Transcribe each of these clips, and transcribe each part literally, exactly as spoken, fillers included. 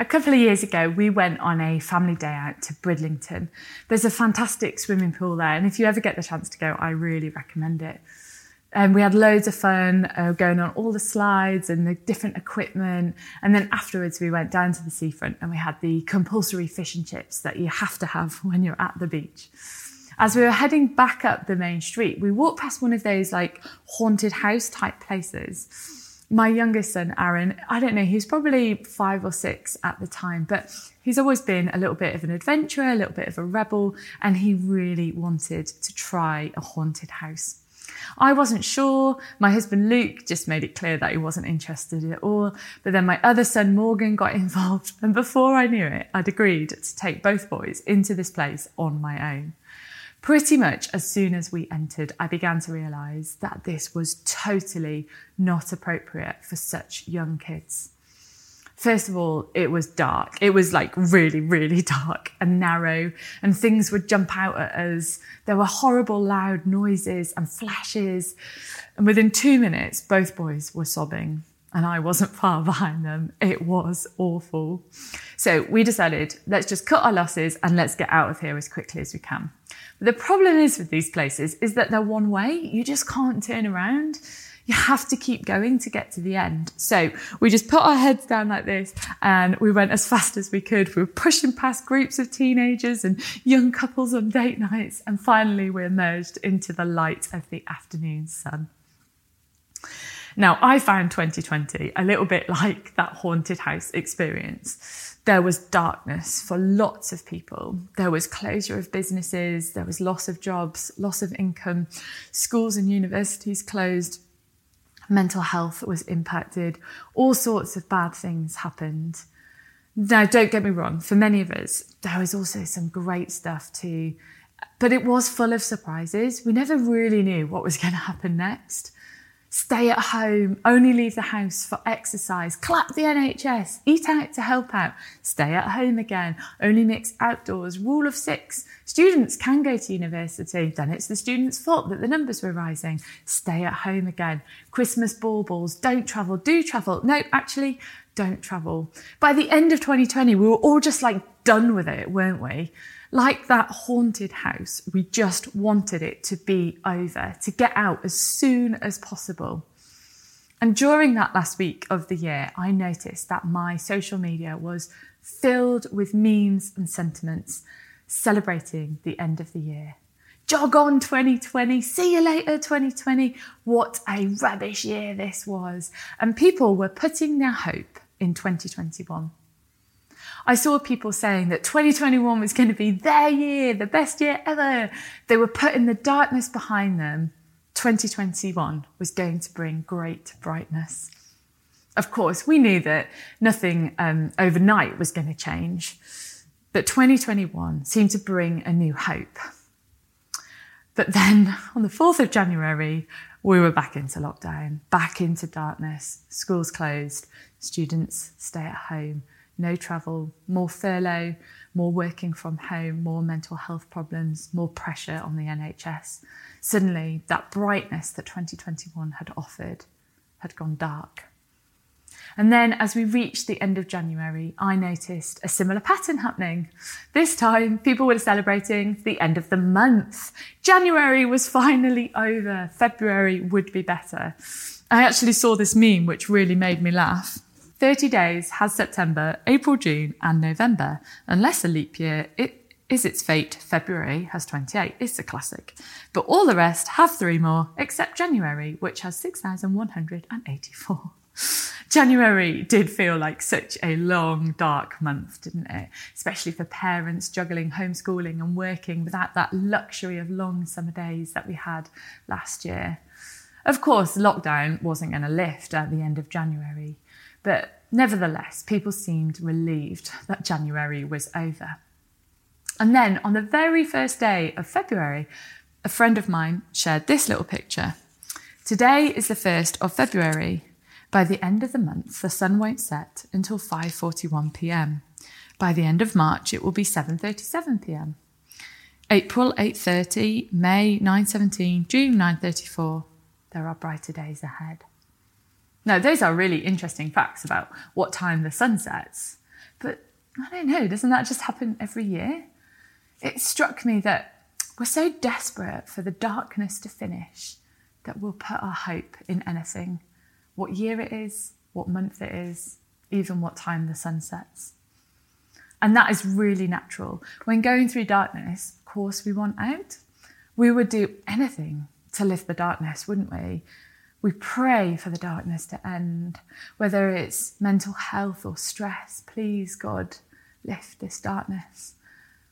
A couple of years ago, we went on a family day out to Bridlington. There's a fantastic swimming pool there, and if you ever get the chance to go, I really recommend it. And we had loads of fun uh, going on all the slides and the different equipment. And then afterwards, we went down to the seafront and we had the compulsory fish and chips that you have to have when you're at the beach. As we were heading back up the main street, we walked past one of those like haunted house type places. My youngest son, Aaron, I don't know, he was probably five or six at the time, but he's always been a little bit of an adventurer, a little bit of a rebel, and he really wanted to try a haunted house. I wasn't sure. My husband Luke just made it clear that he wasn't interested at all. But then my other son Morgan got involved, and before I knew it, I'd agreed to take both boys into this place on my own. Pretty much as soon as we entered, I began to realise that this was totally not appropriate for such young kids. First of all, it was dark. It was like really, really dark and narrow, and things would jump out at us. There were horrible loud noises and flashes. And within two minutes, both boys were sobbing, and I wasn't far behind them. It was awful. So we decided, let's just cut our losses and let's get out of here as quickly as we can. But the problem is with these places is that they're one way. You just can't turn around. You have to keep going to get to the end. So we just put our heads down like this and we went as fast as we could. We were pushing past groups of teenagers and young couples on date nights. And finally, we emerged into the light of the afternoon sun. Now, I found twenty twenty a little bit like that haunted house experience. There was darkness for lots of people. There was closure of businesses. There was loss of jobs, loss of income. Schools and universities closed. Mental health was impacted. All sorts of bad things happened. Now, don't get me wrong, for many of us, there was also some great stuff too. But it was full of surprises. We never really knew what was going to happen next. Stay at home, only leave the house for exercise, clap the N H S, eat out to help out, stay at home again, only mix outdoors, rule of six, students can go to university, then it's the students' fault that the numbers were rising, stay at home again, Christmas baubles, don't travel, do travel, no, actually, don't travel. By the end of twenty twenty, we were all just like done with it, weren't we? Like that haunted house, we just wanted it to be over, to get out as soon as possible. And during that last week of the year, I noticed that my social media was filled with memes and sentiments celebrating the end of the year. Jog on twenty twenty, see you later twenty twenty. What a rubbish year this was. And people were putting their hope in twenty twenty-one. I saw people saying that twenty twenty-one was going to be their year, the best year ever. They were putting the darkness behind them. twenty twenty-one was going to bring great brightness. Of course, we knew that nothing um, overnight was going to change, but twenty twenty-one seemed to bring a new hope. But then on the fourth of January, we were back into lockdown, back into darkness, schools closed, students stay at home. No travel, more furlough, more working from home, more mental health problems, more pressure on the N H S. Suddenly, that brightness that twenty twenty-one had offered had gone dark. And then as we reached the end of January, I noticed a similar pattern happening. This time, people were celebrating the end of the month. January was finally over. February would be better. I actually saw this meme, which really made me laugh. thirty days has September, April, June and November. Unless a leap year, it is its fate. February has twenty-eight. It's a classic. But all the rest have three more, except January, which has six thousand one hundred eighty-four. January did feel like such a long, dark month, didn't it? Especially for parents juggling homeschooling and working without that luxury of long summer days that we had last year. Of course, lockdown wasn't going to lift at the end of January. But nevertheless, people seemed relieved that January was over. And then on the very first day of February, a friend of mine shared this little picture. Today is the first of February. By the end of the month, the sun won't set until five forty-one p.m. By the end of March, it will be seven thirty-seven p.m. April, eight thirty, May, nine seventeen, June, nine thirty-four. There are brighter days ahead. Now, those are really interesting facts about what time the sun sets. But I don't know, doesn't that just happen every year? It struck me that we're so desperate for the darkness to finish that we'll put our hope in anything, what year it is, what month it is, even what time the sun sets. And that is really natural. When going through darkness, of course we want out. We would do anything to lift the darkness, wouldn't we? We pray for the darkness to end, whether it's mental health or stress. Please, God, lift this darkness.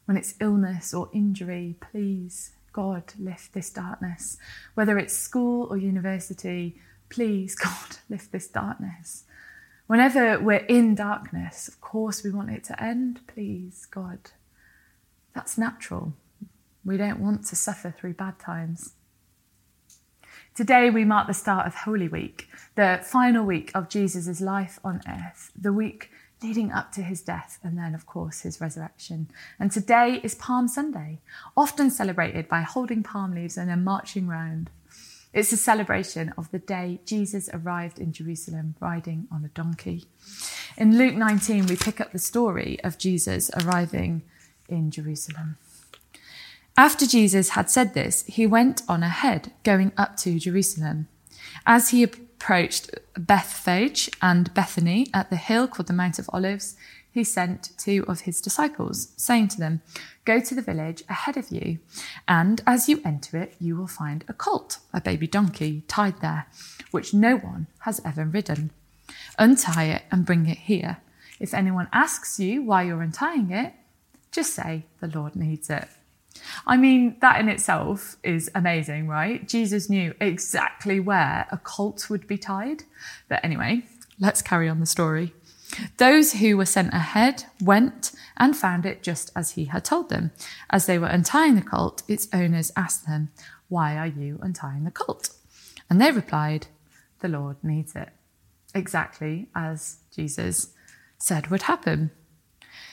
When it's illness or injury, please, God, lift this darkness. Whether it's school or university, please, God, lift this darkness. Whenever we're in darkness, of course we want it to end. Please, God. That's natural. We don't want to suffer through bad times. Today we mark the start of Holy Week, the final week of Jesus' life on earth, the week leading up to his death and then, of course, his resurrection. And today is Palm Sunday, often celebrated by holding palm leaves and then marching round. It's a celebration of the day Jesus arrived in Jerusalem riding on a donkey. In Luke nineteen, we pick up the story of Jesus arriving in Jerusalem. After Jesus had said this, he went on ahead, going up to Jerusalem. As he approached Bethphage and Bethany at the hill called the Mount of Olives, he sent two of his disciples, saying to them, "Go to the village ahead of you, and as you enter it, you will find a colt, a baby donkey, tied there, which no one has ever ridden. Untie it and bring it here. If anyone asks you why you're untying it, just say the Lord needs it." I mean, that in itself is amazing, right? Jesus knew exactly where a colt would be tied. But anyway, let's carry on the story. Those who were sent ahead went and found it just as he had told them. As they were untying the colt, its owners asked them, "Why are you untying the colt?" And they replied, "The Lord needs it." Exactly as Jesus said would happen.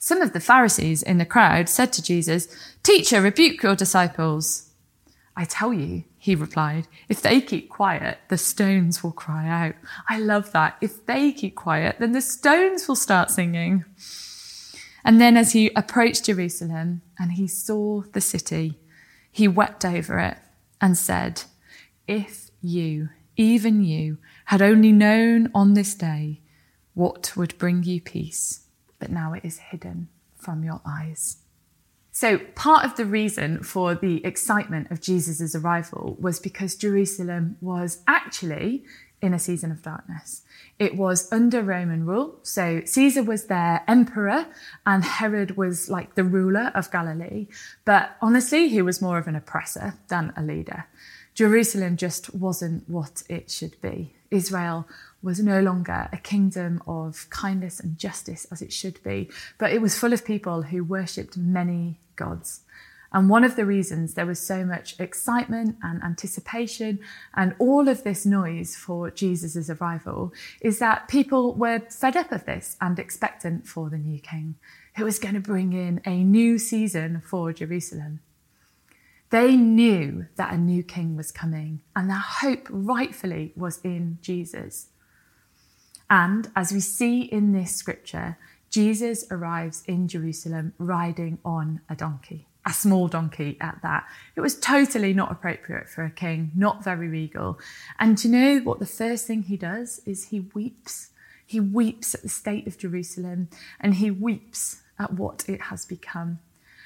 Some of the Pharisees in the crowd said to Jesus, "Teacher, rebuke your disciples." "I tell you," he replied, "if they keep quiet, the stones will cry out." I love that. If they keep quiet, then the stones will start singing. And then as he approached Jerusalem and he saw the city, he wept over it and said, "If you, even you, had only known on this day what would bring you peace, but now it is hidden from your eyes." So part of the reason for the excitement of Jesus' arrival was because Jerusalem was actually in a season of darkness. It was under Roman rule. So Caesar was their emperor and Herod was like the ruler of Galilee. But honestly, he was more of an oppressor than a leader. Jerusalem just wasn't what it should be. Israel was no longer a kingdom of kindness and justice as it should be, but it was full of people who worshipped many gods. And one of the reasons there was so much excitement and anticipation and all of this noise for Jesus' arrival is that people were fed up of this and expectant for the new king, who was going to bring in a new season for Jerusalem. They knew that a new king was coming, and their hope rightfully was in Jesus. And as we see in this scripture, Jesus arrives in Jerusalem riding on a donkey, a small donkey at that. It was totally not appropriate for a king, not very regal. And do you know what the first thing he does is he weeps. He weeps at the state of Jerusalem, and he weeps at what it has become.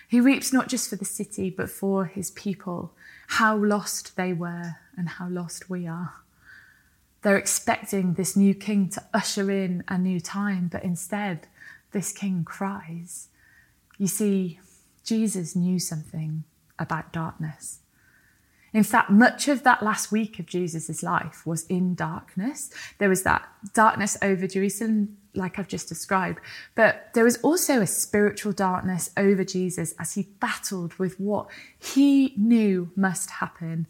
He weeps not just for the city, but for his people, how lost they were and how lost we are. They're expecting this new king to usher in a new time, but instead, this king cries. You see, Jesus knew something about darkness. In fact, much of that last week of Jesus' life was in darkness. There was that darkness over Jerusalem, like I've just described, but there was also a spiritual darkness over Jesus as he battled with what he knew must happen.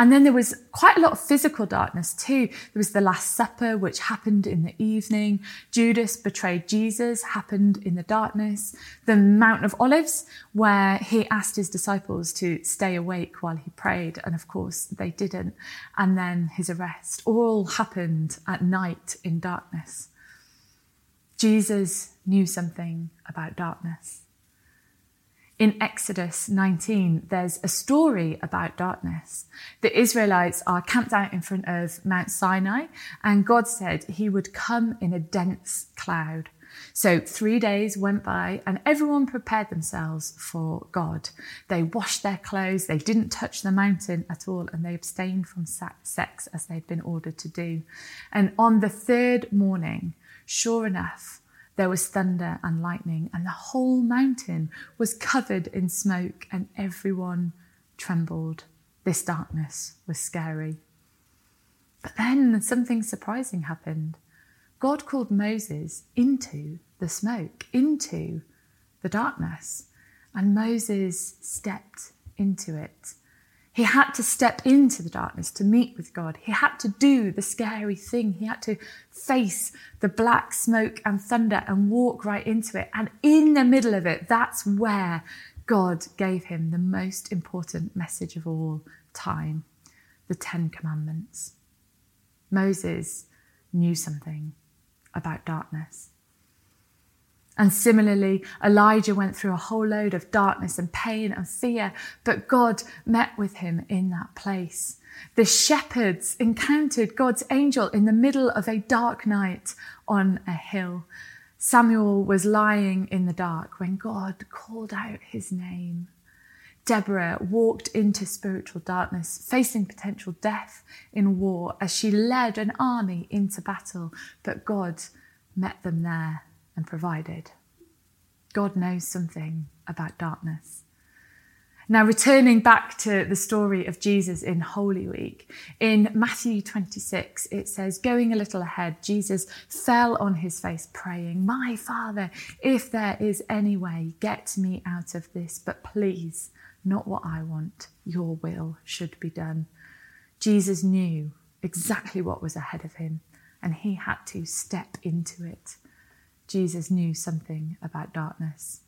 And then there was quite a lot of physical darkness too. There was the Last Supper, which happened in the evening. Judas betrayed Jesus, happened in the darkness. The Mount of Olives, where he asked his disciples to stay awake while he prayed. And of course, they didn't. And then his arrest. All happened at night in darkness. Jesus knew something about darkness. In Exodus nineteen, there's a story about darkness. The Israelites are camped out in front of Mount Sinai, and God said he would come in a dense cloud. So three days went by, and everyone prepared themselves for God. They washed their clothes, they didn't touch the mountain at all, and they abstained from sex as they'd been ordered to do. And on the third morning, sure enough, there was thunder and lightning, and the whole mountain was covered in smoke, and everyone trembled. This darkness was scary. But then something surprising happened. God called Moses into the smoke, into the darkness, and Moses stepped into it. He had to step into the darkness to meet with God. He had to do the scary thing. He had to face the black smoke and thunder and walk right into it. And in the middle of it, that's where God gave him the most important message of all time, the Ten Commandments. Moses knew something about darkness. And similarly, Elijah went through a whole load of darkness and pain and fear, but God met with him in that place. The shepherds encountered God's angel in the middle of a dark night on a hill. Samuel was lying in the dark when God called out his name. Deborah walked into spiritual darkness, facing potential death in war as she led an army into battle, but God met them there and provided. God knows something about darkness. Now, returning back to the story of Jesus in Holy Week, in Matthew twenty-six, it says, going a little ahead, Jesus fell on his face praying, "My Father, if there is any way, get me out of this, but please, not what I want, your will should be done." Jesus knew exactly what was ahead of him, and he had to step into it. Jesus knew something about darkness.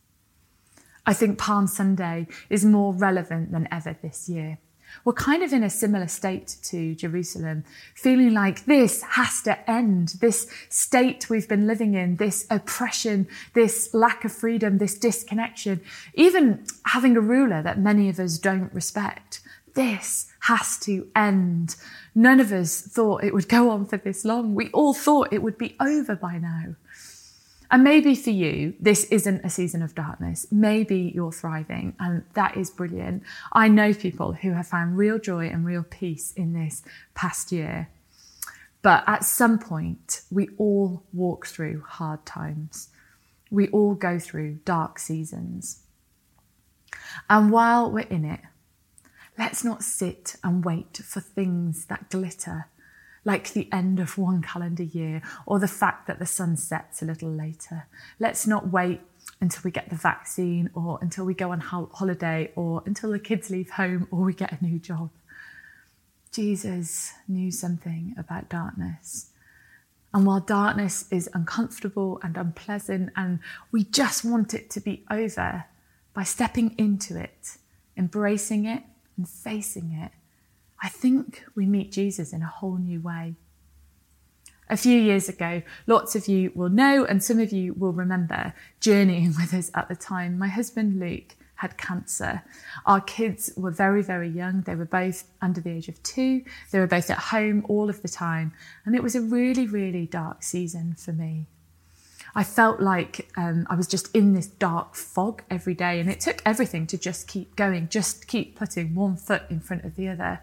I think Palm Sunday is more relevant than ever this year. We're kind of in a similar state to Jerusalem, feeling like this has to end, this state we've been living in, this oppression, this lack of freedom, this disconnection, even having a ruler that many of us don't respect. This has to end. None of us thought it would go on for this long. We all thought it would be over by now. And maybe for you, this isn't a season of darkness. Maybe you're thriving, and that is brilliant. I know people who have found real joy and real peace in this past year. But at some point, we all walk through hard times. We all go through dark seasons. And while we're in it, let's not sit and wait for things that glitter, like the end of one calendar year or the fact that the sun sets a little later. Let's not wait until we get the vaccine or until we go on holiday or until the kids leave home or we get a new job. Jesus knew something about darkness. And while darkness is uncomfortable and unpleasant and we just want it to be over, by stepping into it, embracing it and facing it, I think we meet Jesus in a whole new way. A few years ago, lots of you will know, and some of you will remember journeying with us at the time. My husband, Luke, had cancer. Our kids were very, very young. They were both under the age of two. They were both at home all of the time. And it was a really, really dark season for me. I felt like um, I was just in this dark fog every day, and it took everything to just keep going, just keep putting one foot in front of the other.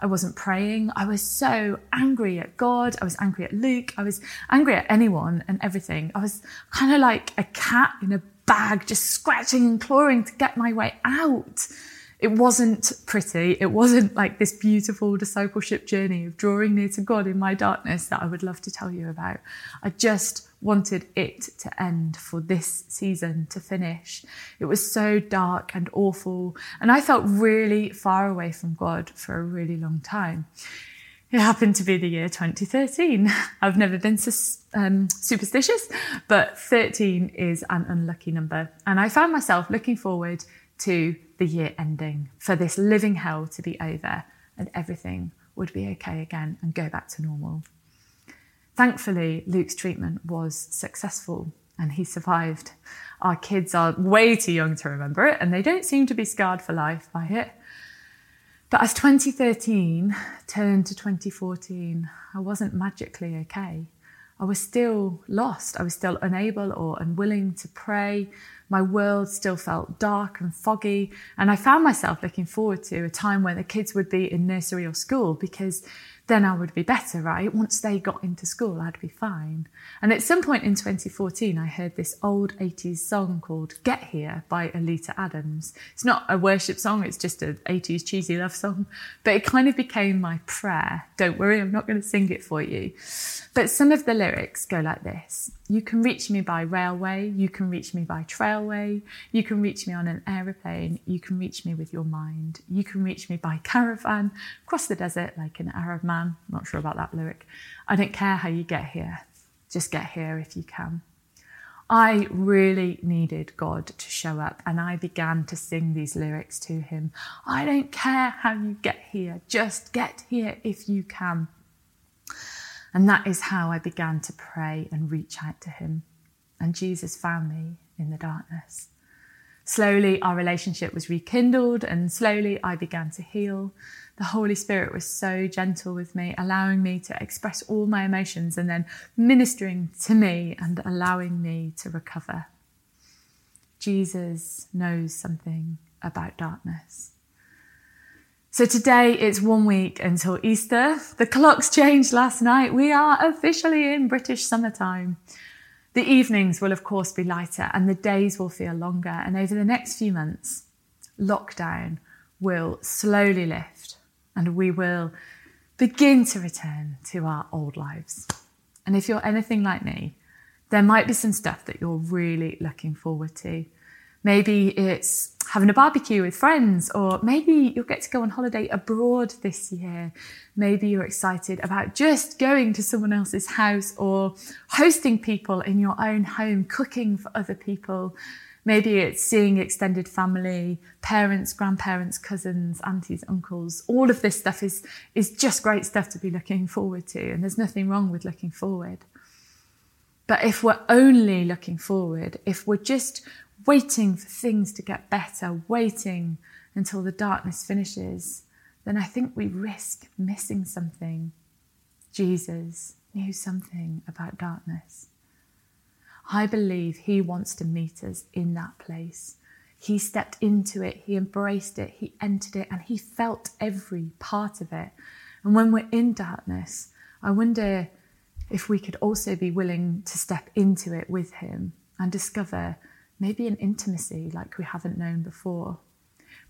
I wasn't praying. I was so angry at God. I was angry at Luke. I was angry at anyone and everything. I was kind of like a cat in a bag, just scratching and clawing to get my way out. It wasn't pretty. It wasn't like this beautiful discipleship journey of drawing near to God in my darkness that I would love to tell you about. I just wanted it to end for this season to finish. It was so dark and awful, and I felt really far away from God for a really long time. It happened to be the year twenty thirteen. I've never been sus- um, superstitious, but thirteen is an unlucky number. And I found myself looking forward to the year ending, for this living hell to be over and everything would be okay again and go back to normal. Thankfully, Luke's treatment was successful and he survived. Our kids are way too young to remember it and they don't seem to be scarred for life by it. But as twenty thirteen turned to twenty fourteen, I wasn't magically okay. I was still lost. I was still unable or unwilling to pray. My world still felt dark and foggy. And I found myself looking forward to a time where the kids would be in nursery or school, because then I would be better, right? Once they got into school, I'd be fine. And at some point in twenty fourteen, I heard this old eighties song called Get Here by Alita Adams. It's not a worship song, it's just an eighties cheesy love song, but it kind of became my prayer. Don't worry, I'm not going to sing it for you. But some of the lyrics go like this. You can reach me by railway, you can reach me by trailway, you can reach me on an aeroplane, you can reach me with your mind, you can reach me by caravan, cross the desert like an Arab man. Not sure about that lyric. I don't care how you get here, just get here if you can. I really needed God to show up, and I began to sing these lyrics to him. I don't care how you get here, just get here if you can. And that is how I began to pray and reach out to him. And Jesus found me in the darkness. Slowly, our relationship was rekindled, and slowly I began to heal. The Holy Spirit was so gentle with me, allowing me to express all my emotions and then ministering to me and allowing me to recover. Jesus knows something about darkness. So today it's one week until Easter. The clocks changed last night. We are officially in British summertime. The evenings will of course be lighter and the days will feel longer. And over the next few months, lockdown will slowly lift and we will begin to return to our old lives. And if you're anything like me, there might be some stuff that you're really looking forward to. Maybe it's having a barbecue with friends, or maybe you'll get to go on holiday abroad this year. Maybe you're excited about just going to someone else's house or hosting people in your own home, cooking for other people. Maybe it's seeing extended family, parents, grandparents, cousins, aunties, uncles. All of this stuff is, is just great stuff to be looking forward to, and there's nothing wrong with looking forward. But if we're only looking forward, if we're just waiting for things to get better, waiting until the darkness finishes, then I think we risk missing something. Jesus knew something about darkness. I believe he wants to meet us in that place. He stepped into it, he embraced it, he entered it, and he felt every part of it. And when we're in darkness, I wonder if we could also be willing to step into it with him and discover maybe an intimacy like we haven't known before.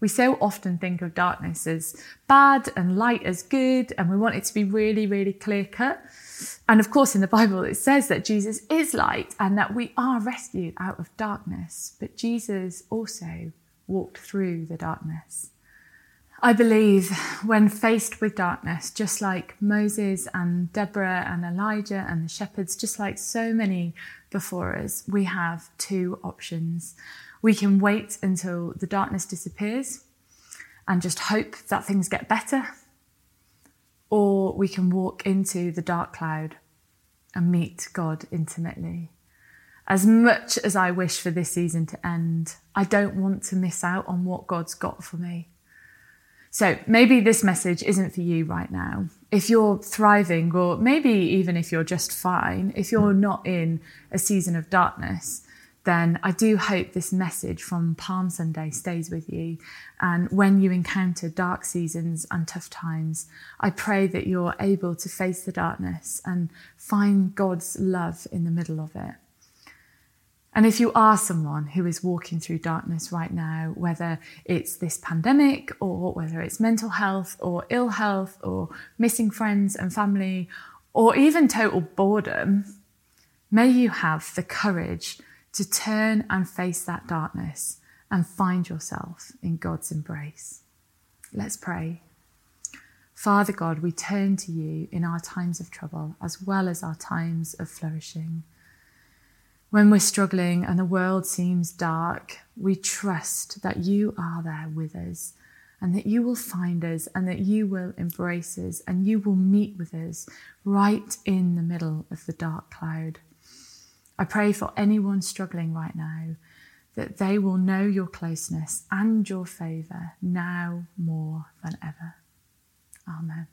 We so often think of darkness as bad and light as good, and we want it to be really, really clear cut. And of course, in the Bible, it says that Jesus is light and that we are rescued out of darkness. But Jesus also walked through the darkness. I believe when faced with darkness, just like Moses and Deborah and Elijah and the shepherds, just like so many before us, we have two options. We can wait until the darkness disappears and just hope that things get better, or we can walk into the dark cloud and meet God intimately. As much as I wish for this season to end, I don't want to miss out on what God's got for me. So maybe this message isn't for you right now. If you're thriving, or maybe even if you're just fine, if you're not in a season of darkness, then I do hope this message from Palm Sunday stays with you. And when you encounter dark seasons and tough times, I pray that you're able to face the darkness and find God's love in the middle of it. And if you are someone who is walking through darkness right now, whether it's this pandemic or whether it's mental health or ill health or missing friends and family or even total boredom, may you have the courage to turn and face that darkness and find yourself in God's embrace. Let's pray. Father God, we turn to you in our times of trouble as well as our times of flourishing. When we're struggling and the world seems dark, we trust that you are there with us and that you will find us and that you will embrace us and you will meet with us right in the middle of the dark cloud. I pray for anyone struggling right now that they will know your closeness and your favour now more than ever. Amen.